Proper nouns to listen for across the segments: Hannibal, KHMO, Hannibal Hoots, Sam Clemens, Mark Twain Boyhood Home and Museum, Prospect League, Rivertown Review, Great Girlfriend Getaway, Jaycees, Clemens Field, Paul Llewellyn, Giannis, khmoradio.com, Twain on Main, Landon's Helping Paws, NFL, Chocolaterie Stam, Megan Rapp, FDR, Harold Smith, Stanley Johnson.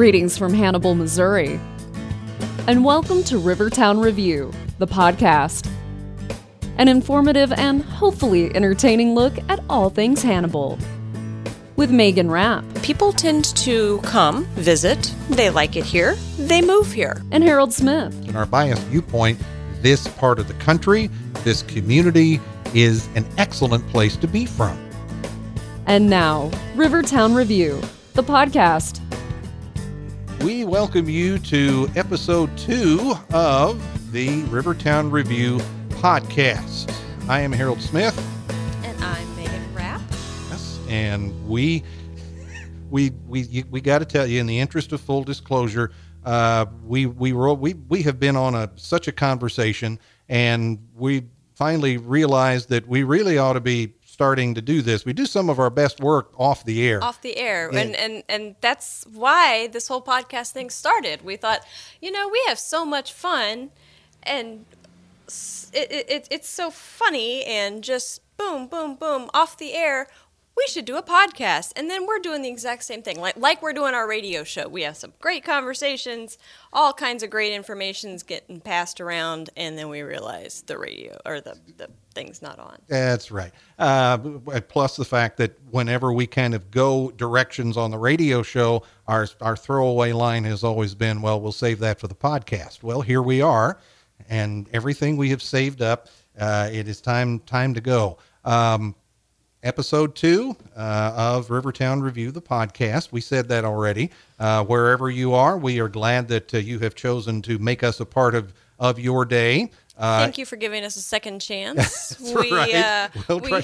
Greetings from Hannibal, Missouri. And welcome to Rivertown Review, the podcast. An informative and hopefully entertaining look at all things Hannibal. With Megan Rapp. People tend to come, visit, they like it here, they move here. And Harold Smith. In our biased viewpoint, this part of the country, this community, is an excellent place to be from. And now, Rivertown Review, the podcast. We welcome you to episode 2 of the Rivertown Review podcast. I am Harold Smith. And I'm Megan Rapp. Yes, and we got to tell you, in the interest of full disclosure, we have been on such a conversation, and we finally realized that we really ought to be starting to do this. We do some of our best work off the air. And that's why this whole podcast thing started. We thought, we have so much fun, and it's so funny, and just boom, boom, boom, off the air, we should do a podcast. And then we're doing the exact same thing. Like we're doing our radio show. We have some great conversations, all kinds of great information's getting passed around, and then we realize the radio or the thing's not on. That's right. Plus the fact that whenever we kind of go directions on the radio show, our throwaway line has always been, well, we'll save that for the podcast. Well, here we are, and everything we have saved up, it is time to go. Episode 2 of Rivertown Review, the podcast. We said that already. Wherever you are, we are glad that you have chosen to make us a part of your day. Thank you for giving us a second chance. Right.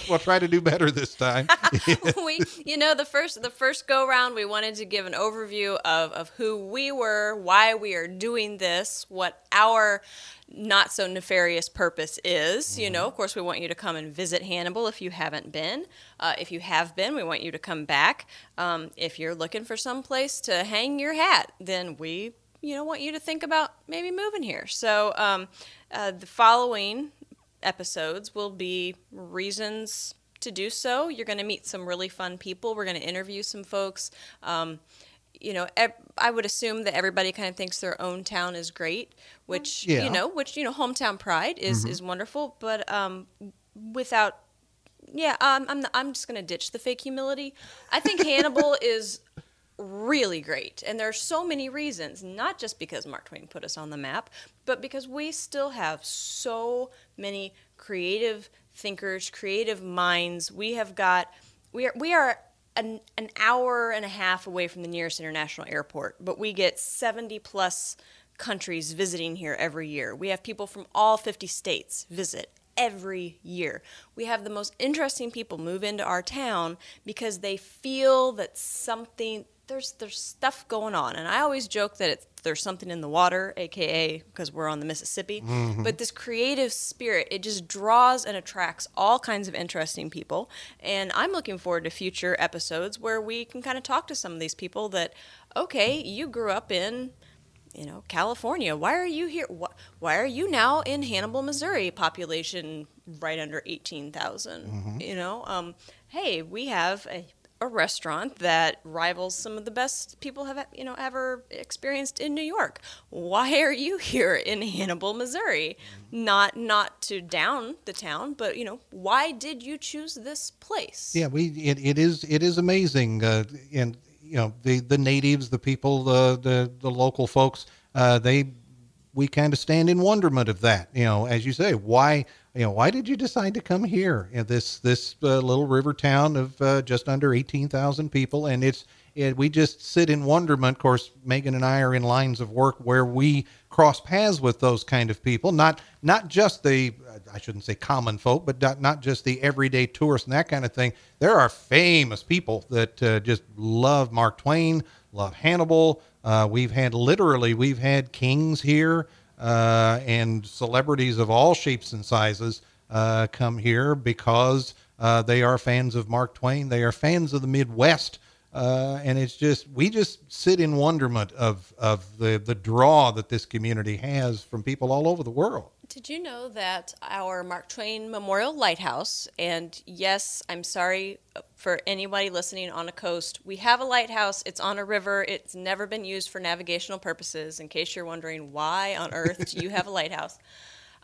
We'll try to do better this time. The first go round, we wanted to give an overview of who we were, why we are doing this, what our not so nefarious purpose is. Mm-hmm. Of course, we want you to come and visit Hannibal if you haven't been. If you have been, we want you to come back. If you're looking for some place to hang your hat, then we want you to think about maybe moving here. So the following episodes will be reasons to do so. You're going to meet some really fun people. We're going to interview some folks. I would assume that everybody kind of thinks their own town is great, which hometown pride is wonderful. But I'm just going to ditch the fake humility. I think Hannibal is really great, and there are so many reasons, not just because Mark Twain put us on the map, but because we still have so many creative thinkers, creative minds. We are an hour and a half away from the nearest international airport, but we get 70 plus countries visiting here every year. We have people from all 50 states visit every year. We have the most interesting people move into our town because they feel that there's stuff going on. And I always joke that there's something in the water, aka because we're on the Mississippi. Mm-hmm. But this creative spirit, it just draws and attracts all kinds of interesting people. And I'm looking forward to future episodes where we can kind of talk to some of these people that, okay, you grew up in California. Why are you here? Why are you now in Hannibal, Missouri? Population right under 18,000. Mm-hmm. Hey, we have a restaurant that rivals some of the best people have ever experienced in New York. Why are you here in Hannibal, Missouri? Not to down the town, but why did you choose this place? Yeah, it is amazing, and the natives, the people, the local folks, we kind of stand in wonderment of that. As you say, why did you decide to come here in this little river town of just under 18,000 people? And we just sit in wonderment. Of course, Megan and I are in lines of work where we cross paths with those kind of people, not just the, I shouldn't say common folk, but not just the everyday tourists and that kind of thing. There are famous people that just love Mark Twain, love Hannibal. We've had kings here and celebrities of all shapes and sizes come here because they are fans of Mark Twain. They are fans of the Midwest. And it's just, we just sit in wonderment of the draw that this community has from people all over the world. Did you know that our Mark Twain Memorial Lighthouse, and yes, I'm sorry for anybody listening on a coast, we have a lighthouse, it's on a river, it's never been used for navigational purposes, in case you're wondering why on earth do you have a lighthouse.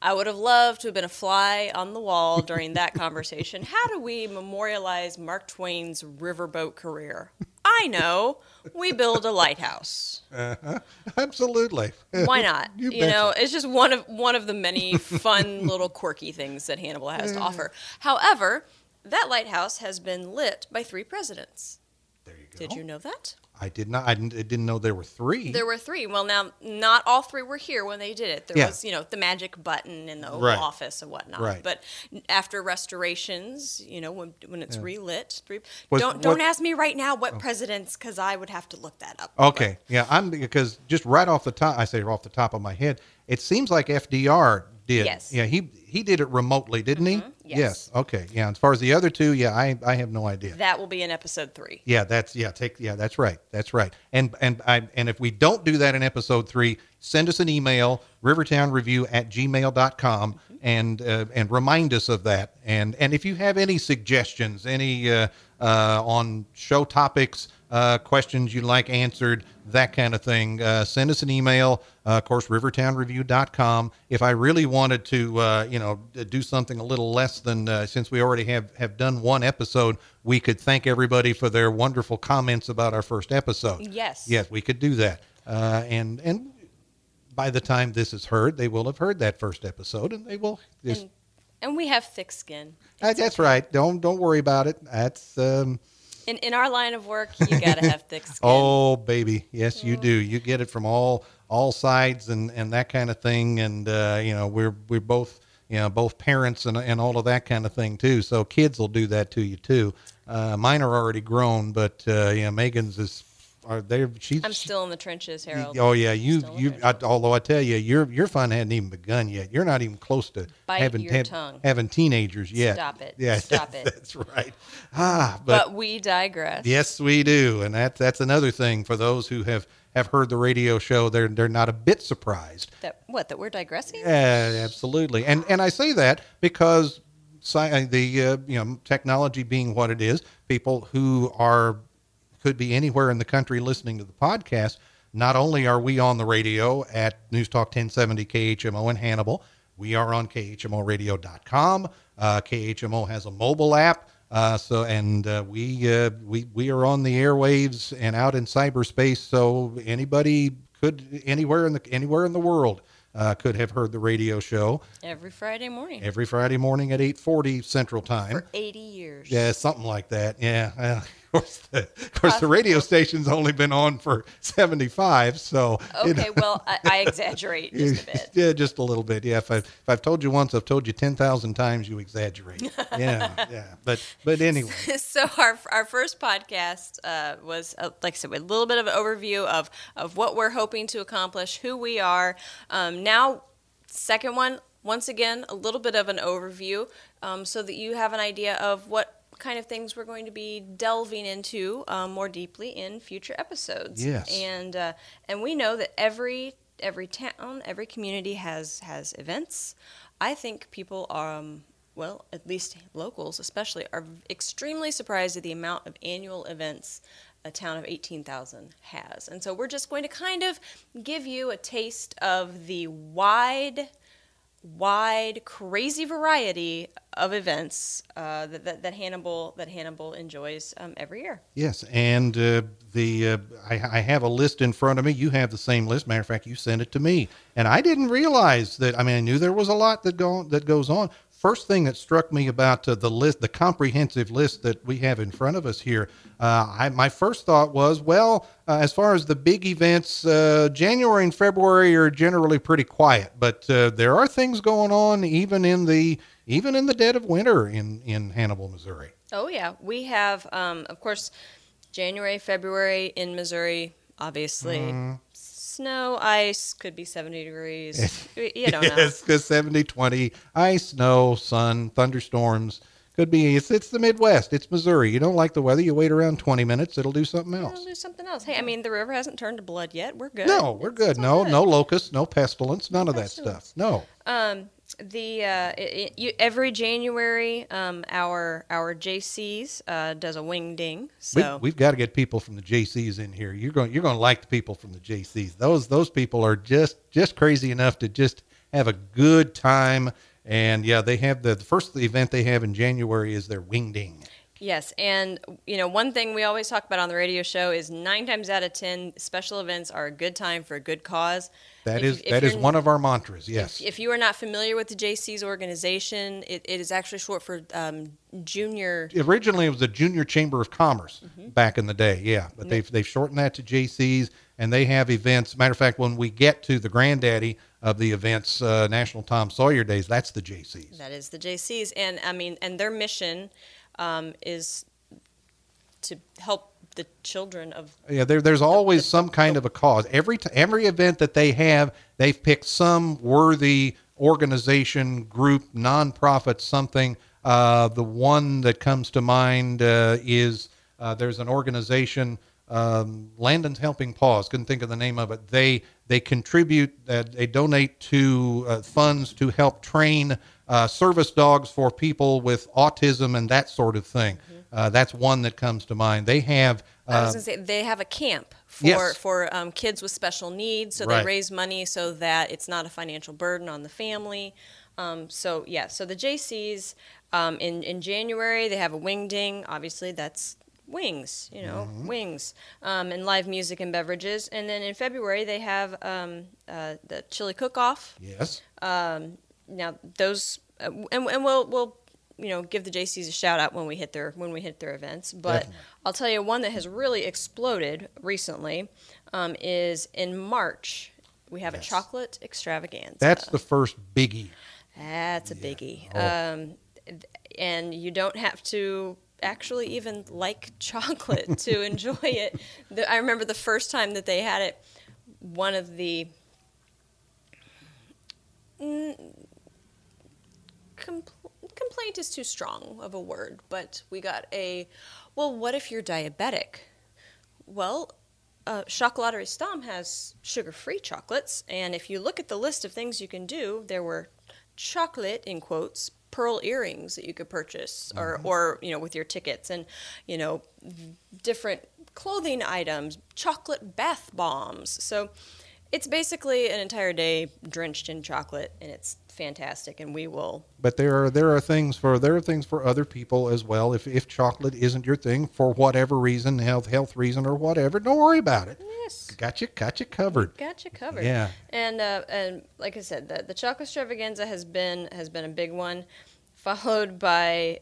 I would have loved to have been a fly on the wall during that conversation. How do we memorialize Mark Twain's riverboat career? I know. We build a lighthouse. Uh-huh. Absolutely. Why not? You know, it's just one of the many fun little quirky things that Hannibal has to offer. However, that lighthouse has been lit by 3 presidents. There you go. Did you know that? I did not. I didn't know there were 3. There were 3. Well, now, not all 3 were here when they did it. There was, the magic button in the Oval Office and whatnot. Right. But after restorations, when it's relit. Don't ask me right now what presidents, because I would have to look that up. Okay. But. Yeah, because just right off the top, I say off the top of my head, it seems like FDR did. Yes. Yeah, he did it remotely, didn't he? Yes. Okay. Yeah. As far as the other 2, I have no idea. That will be in episode 3. Yeah. That's right. That's right. And if we don't do that in episode 3, send us an email, rivertownreview@gmail.com, and remind us of that. And if you have any suggestions, any on show topics, questions you'd like answered, that kind of thing, send us an email, of course, rivertownreview.com. If I really wanted to, do something a little less than, since we already have done one episode, we could thank everybody for their wonderful comments about our first episode. Yes. Yes, we could do that. And by the time this is heard, they will have heard that first episode, and they will just... And we have thick skin. That's right. Don't worry about it. That's... In our line of work, you gotta have thick skin. Oh, baby, yes, you do. You get it from all sides and that kind of thing. And we're both both parents and all of that kind of thing too. So kids will do that to you too. Mine are already grown, but Megan's is. Are they? I'm still in the trenches, Harold. Oh yeah, you. Although I tell you, your fun hadn't even begun yet. You're not even close to having teenagers yet. Stop it. Yeah, stop it. That's right. But we digress. Yes, we do, and that's another thing for those who have heard the radio show. They're not a bit surprised that we're digressing. Yeah, absolutely. And I say that because technology being what it is, people who could be anywhere in the country listening to the podcast. Not only are we on the radio at News Talk 1070 KHMO in Hannibal, we are on khmoradio.com. KHMO has a mobile app, we are on the airwaves and out in cyberspace. So anybody anywhere in the world could have heard the radio show every Friday morning at 8:40 Central Time for 80 years. Yeah, something like that. Yeah. Of course, the radio station's only been on for 75. So okay, I exaggerate just a bit. Yeah, just a little bit. Yeah, if I've told you once, I've told you 10,000 times. You exaggerate. Yeah. But anyway. So our first podcast was, like I said, a little bit of an overview of what we're hoping to accomplish, who we are. Now, second one, once again, a little bit of an overview, so that you have an idea of what kind of things we're going to be delving into more deeply in future episodes. Yes. And we know that every town, every community has events. I think people are, at least locals especially, are extremely surprised at the amount of annual events a town of 18,000 has. And so we're just going to kind of give you a taste of the wide, crazy variety of events that Hannibal enjoys every year. Yes, and I have a list in front of me. You have the same list. Matter of fact, you sent it to me, and I didn't realize that. I mean, I knew there was a lot that goes on. First thing that struck me about the list, the comprehensive list that we have in front of us here, my first thought was, as far as the big events, January and February are generally pretty quiet, but there are things going on even in the dead of winter in Hannibal, Missouri. Oh yeah, we have of course January, February in Missouri, obviously. Mm. Snow, ice, could be 70 degrees. You don't know. Yes, because 70, 20, ice, snow, sun, thunderstorms, Could be. It's the Midwest. It's Missouri. You don't like the weather. You wait around 20 minutes. It'll do something else. It'll do something else. Hey, I mean, the river hasn't turned to blood yet. We're good. No, we're good. No, no locusts, no pestilence, none of that stuff. No. Every January, our Jaycees does a wing ding. So we've got to get people from the Jaycees in here. You're going to like the people from the Jaycees. Those people are just crazy enough to just have a good time. And yeah, they have the first event they have in January is their wing ding. Yes, and you know, one thing we always talk about on the radio show is 9 times out of 10, special events are a good time for a good cause. That is one of our mantras. Yes. If you are not familiar with the Jaycees organization, it is actually short for junior. Originally, it was the Junior Chamber of Commerce back in the day. Yeah, but they've shortened that to Jaycees, and they have events. Matter of fact, when we get to the granddaddy of the events, National Tom Sawyer Days, that's the Jaycees. That is the Jaycees, and I mean, and their mission is to help the children of... Yeah, there's always some kind of a cause. Every event that they have, they've picked some worthy organization, group, nonprofit, something. The one that comes to mind is there's an organization... Landon's Helping Paws. Couldn't think of the name of it. They contribute, they donate to funds to help train service dogs for people with autism and that sort of thing. Mm-hmm. That's one that comes to mind. They have. I was going to say they have a camp for kids with special needs. So they raise money so that it's not a financial burden on the family. So the Jaycees in January they have a wing ding. Obviously that's. Wings, wings, and live music and beverages. And then in February, they have the chili cook-off. Yes. Now those, and we'll give the Jaycees a shout out when we hit their events. But definitely. I'll tell you one that has really exploded recently is in March. We have a chocolate extravaganza. That's the first biggie. That's a biggie. And you don't have to. Actually even like chocolate to enjoy it. I remember the first time that they had it, one of the complaint is too strong of a word, but we got what if you're diabetic? Well, Chocolaterie Stam has sugar-free chocolates, and if you look at the list of things you can do, there were chocolate, in quotes, pearl earrings that you could purchase or with your tickets and, different clothing items, chocolate bath bombs. So it's basically an entire day drenched in chocolate and it's fantastic and we will. But there are things for other people as well. If chocolate isn't your thing for whatever reason, health reason or whatever, don't worry about it. Yes. Got you covered. Got you covered. Yeah. And like I said, the chocolate extravaganza has been a big one, followed by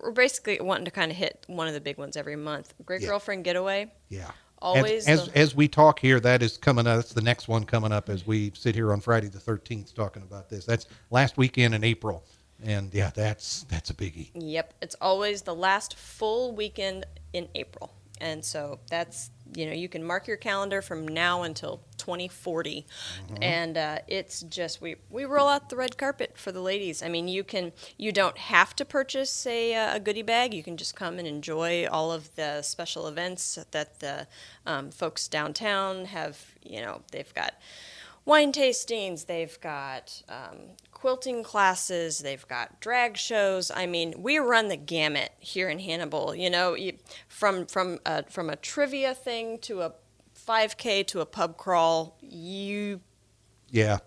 we're basically wanting to kind of hit one of the big ones every month. Great Girlfriend Getaway. Yeah. Always as we talk here, that is coming up. That's the next one coming up as we sit here on Friday the 13th talking about this. That's last weekend in April. And yeah, that's a biggie. Yep. It's always the last full weekend in April. And so that's, you can mark your calendar from now until 2040. Mm-hmm. And it's just, we roll out the red carpet for the ladies. I mean, you don't have to purchase a goodie bag. You can just come and enjoy all of the special events that the folks downtown have. They've got wine tastings, they've got quilting classes, they've got drag shows. I mean, we run the gamut here in Hannibal. From a trivia thing to a 5K to a pub crawl. We had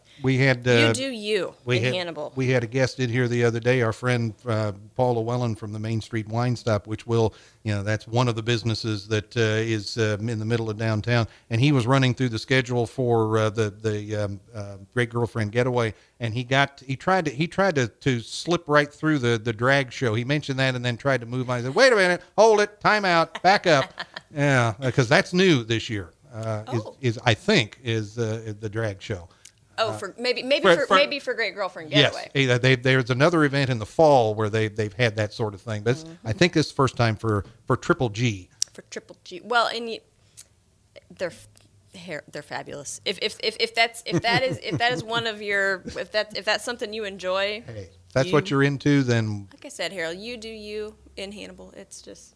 Hannibal. We had a guest in here the other day, our friend Paul Llewellyn from the Main Street Wine Stop, which that's one of the businesses that is in the middle of downtown. And he was running through the schedule for the Great Girlfriend Getaway, and he tried to slip right through the drag show. He mentioned that and then tried to move on. He said, "Wait a minute, hold it, time out, back up." Yeah, because that's new this year. I think is the drag show. For Great Girlfriend Getaway. Yes, there's another event in the fall where they've had that sort of thing. But I think this is the first time for Triple G. Well, and they're fabulous. If that's something you enjoy, hey, if that's what you're into, then like I said, Harold, you do you in Hannibal. It's just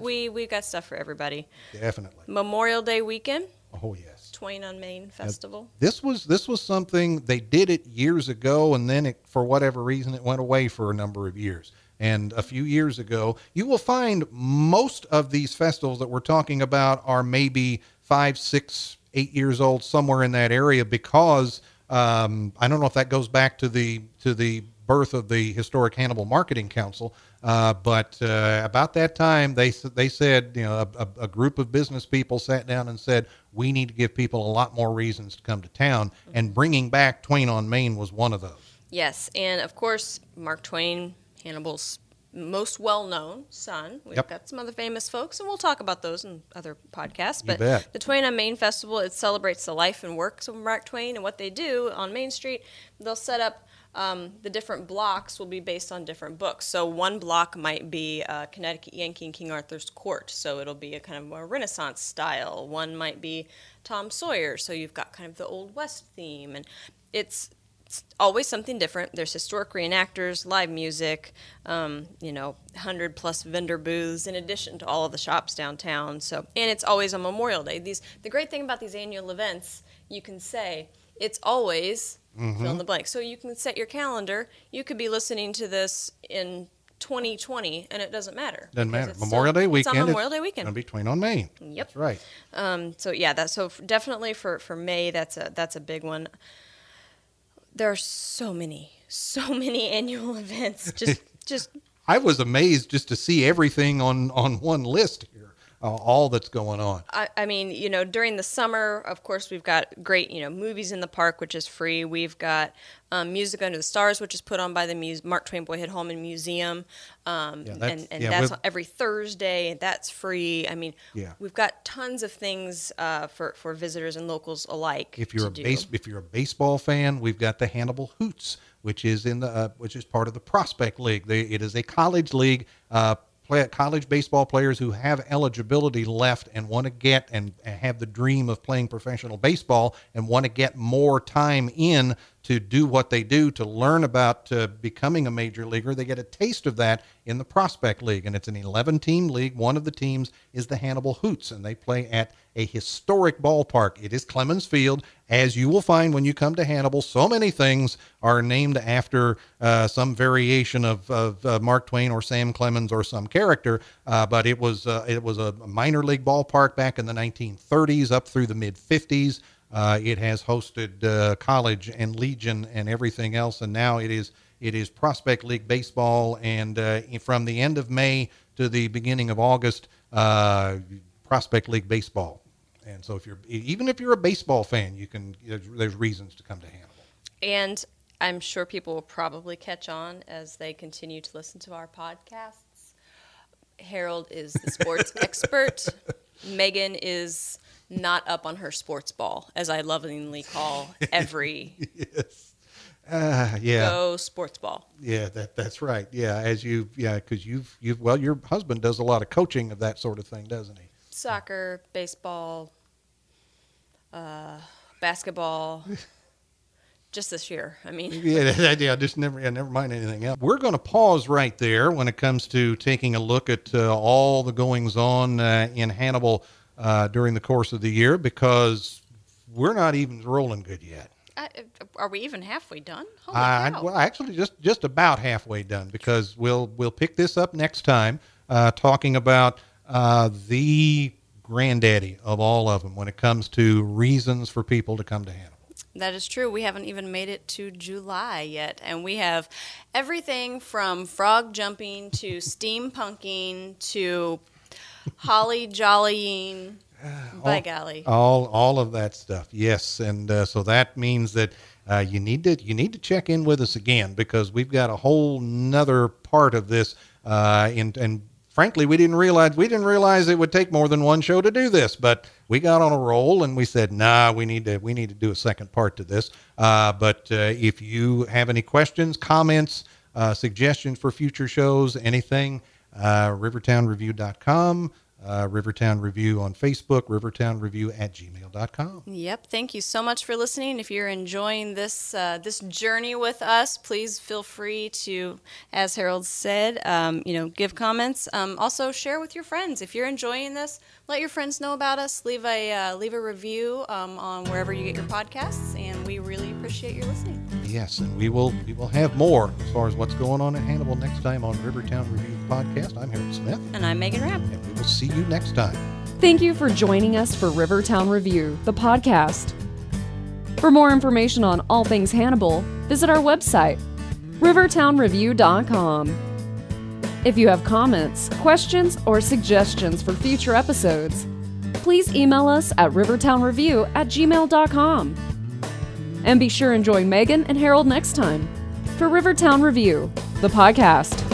we've got stuff for everybody. Definitely. Memorial Day weekend. Oh yes. Twain on Main festival. Now, this was something they did it years ago, and then for whatever reason it went away for a number of years. And a few years ago, you will find most of these festivals that we're talking about are maybe 5, 6, 8 years old, somewhere in that area, because I don't know if that goes back to the birth of the Historic Hannibal Marketing Council, but about that time they said, you know, a group of business people sat down and said, we need to give people a lot more reasons to come to town, and bringing back Twain on Main was one of those. Yes, and of course, Mark Twain, Hannibal's most well-known son. We've got some other famous folks, and we'll talk about those in other podcasts. But the Twain on Main Festival, it celebrates the life and works of Mark Twain, and what they do on Main Street, they'll set up the different blocks will be based on different books. So one block might be Connecticut Yankee and King Arthur's Court, so it'll be a kind of more Renaissance style. One might be Tom Sawyer, so you've got kind of the Old West theme, and it's always something different. There's historic reenactors, live music, 100 plus vendor booths in addition to all of the shops downtown. So, and it's always on Memorial Day. The great thing about these annual events, you can say it's always fill in the blank. So you can set your calendar. You could be listening to this in 2020 and it doesn't matter. Doesn't matter. Memorial Day weekend. It'll be Twain on Main. Yep. That's right. Definitely for May, that's a big one. There are so many annual events. Just I was amazed just to see everything on one list here, all that's going on. I mean, you know, during the summer, of course, we've got great, you know, movies in the park, which is free. We've got Music Under the Stars, which is put on by the Mark Twain Boyhood Home and Museum. That's every Thursday, and that's free. I mean, we've got tons of things for visitors and locals alike. If you're a baseball fan, we've got the Hannibal Hoots, which is which is part of the Prospect League. It is a college league. College baseball players who have eligibility left and want to get and have the dream of playing professional baseball and want to get more time in to do what they do, to learn about becoming a major leaguer. They get a taste of that in the Prospect League, and it's an 11-team league. One of the teams is the Hannibal Hoots, and they play at a historic ballpark. It is Clemens Field. As you will find when you come to Hannibal, so many things are named after some variation of Mark Twain or Sam Clemens or some character, but it was a minor league ballpark back in the 1930s up through the mid-50s. It has hosted college and Legion and everything else, and now it is Prospect League baseball. And from the end of May to the beginning of August, Prospect League baseball. And so, if you're a baseball fan, you can. There's reasons to come to Hannibal. And I'm sure people will probably catch on as they continue to listen to our podcasts. Harold is the sports expert. Megan is not up on her sports ball, as I lovingly call every go sports ball. Yeah, that's right. Yeah, because you've your husband does a lot of coaching of that sort of thing, doesn't he? Soccer, baseball, basketball. Just this year, I mean. Never mind anything else. We're going to pause right there when it comes to taking a look at all the goings on in Hannibal during the course of the year, because we're not even rolling good yet. Are we even halfway done? Well, actually, just about halfway done, because we'll pick this up next time, talking about the granddaddy of all of them when it comes to reasons for people to come to Hannibal. That is true. We haven't even made it to July yet, and we have everything from frog jumping to steampunking to holly jollying, by golly. All of that stuff, yes. And so that means that you need to check in with us again, because we've got a whole nother part of this. And frankly, we didn't realize it would take more than one show to do this, but we got on a roll and we said, we need to do a second part to this. But if you have any questions, comments, suggestions for future shows, anything, rivertownreview.com. Rivertown Review on Facebook, rivertownreview@gmail.com. Yep. Thank you so much for listening. If you're enjoying this this journey with us, please feel free to, as Harold said, give comments. Also share with your friends. If you're enjoying this, let your friends know about us. Leave a review on wherever you get your podcasts, and we really appreciate your listening. Yes, and we will have more as far as what's going on at Hannibal next time on Rivertown Review Podcast. I'm Harold Smith. And I'm Megan Rapp. And we will see you next time. Thank you for joining us for Rivertown Review, the podcast. For more information on all things Hannibal, visit our website, rivertownreview.com. If you have comments, questions, or suggestions for future episodes, please email us at rivertownreview@gmail.com. And be sure to join Megan and Harold next time for Rivertown Review, the podcast.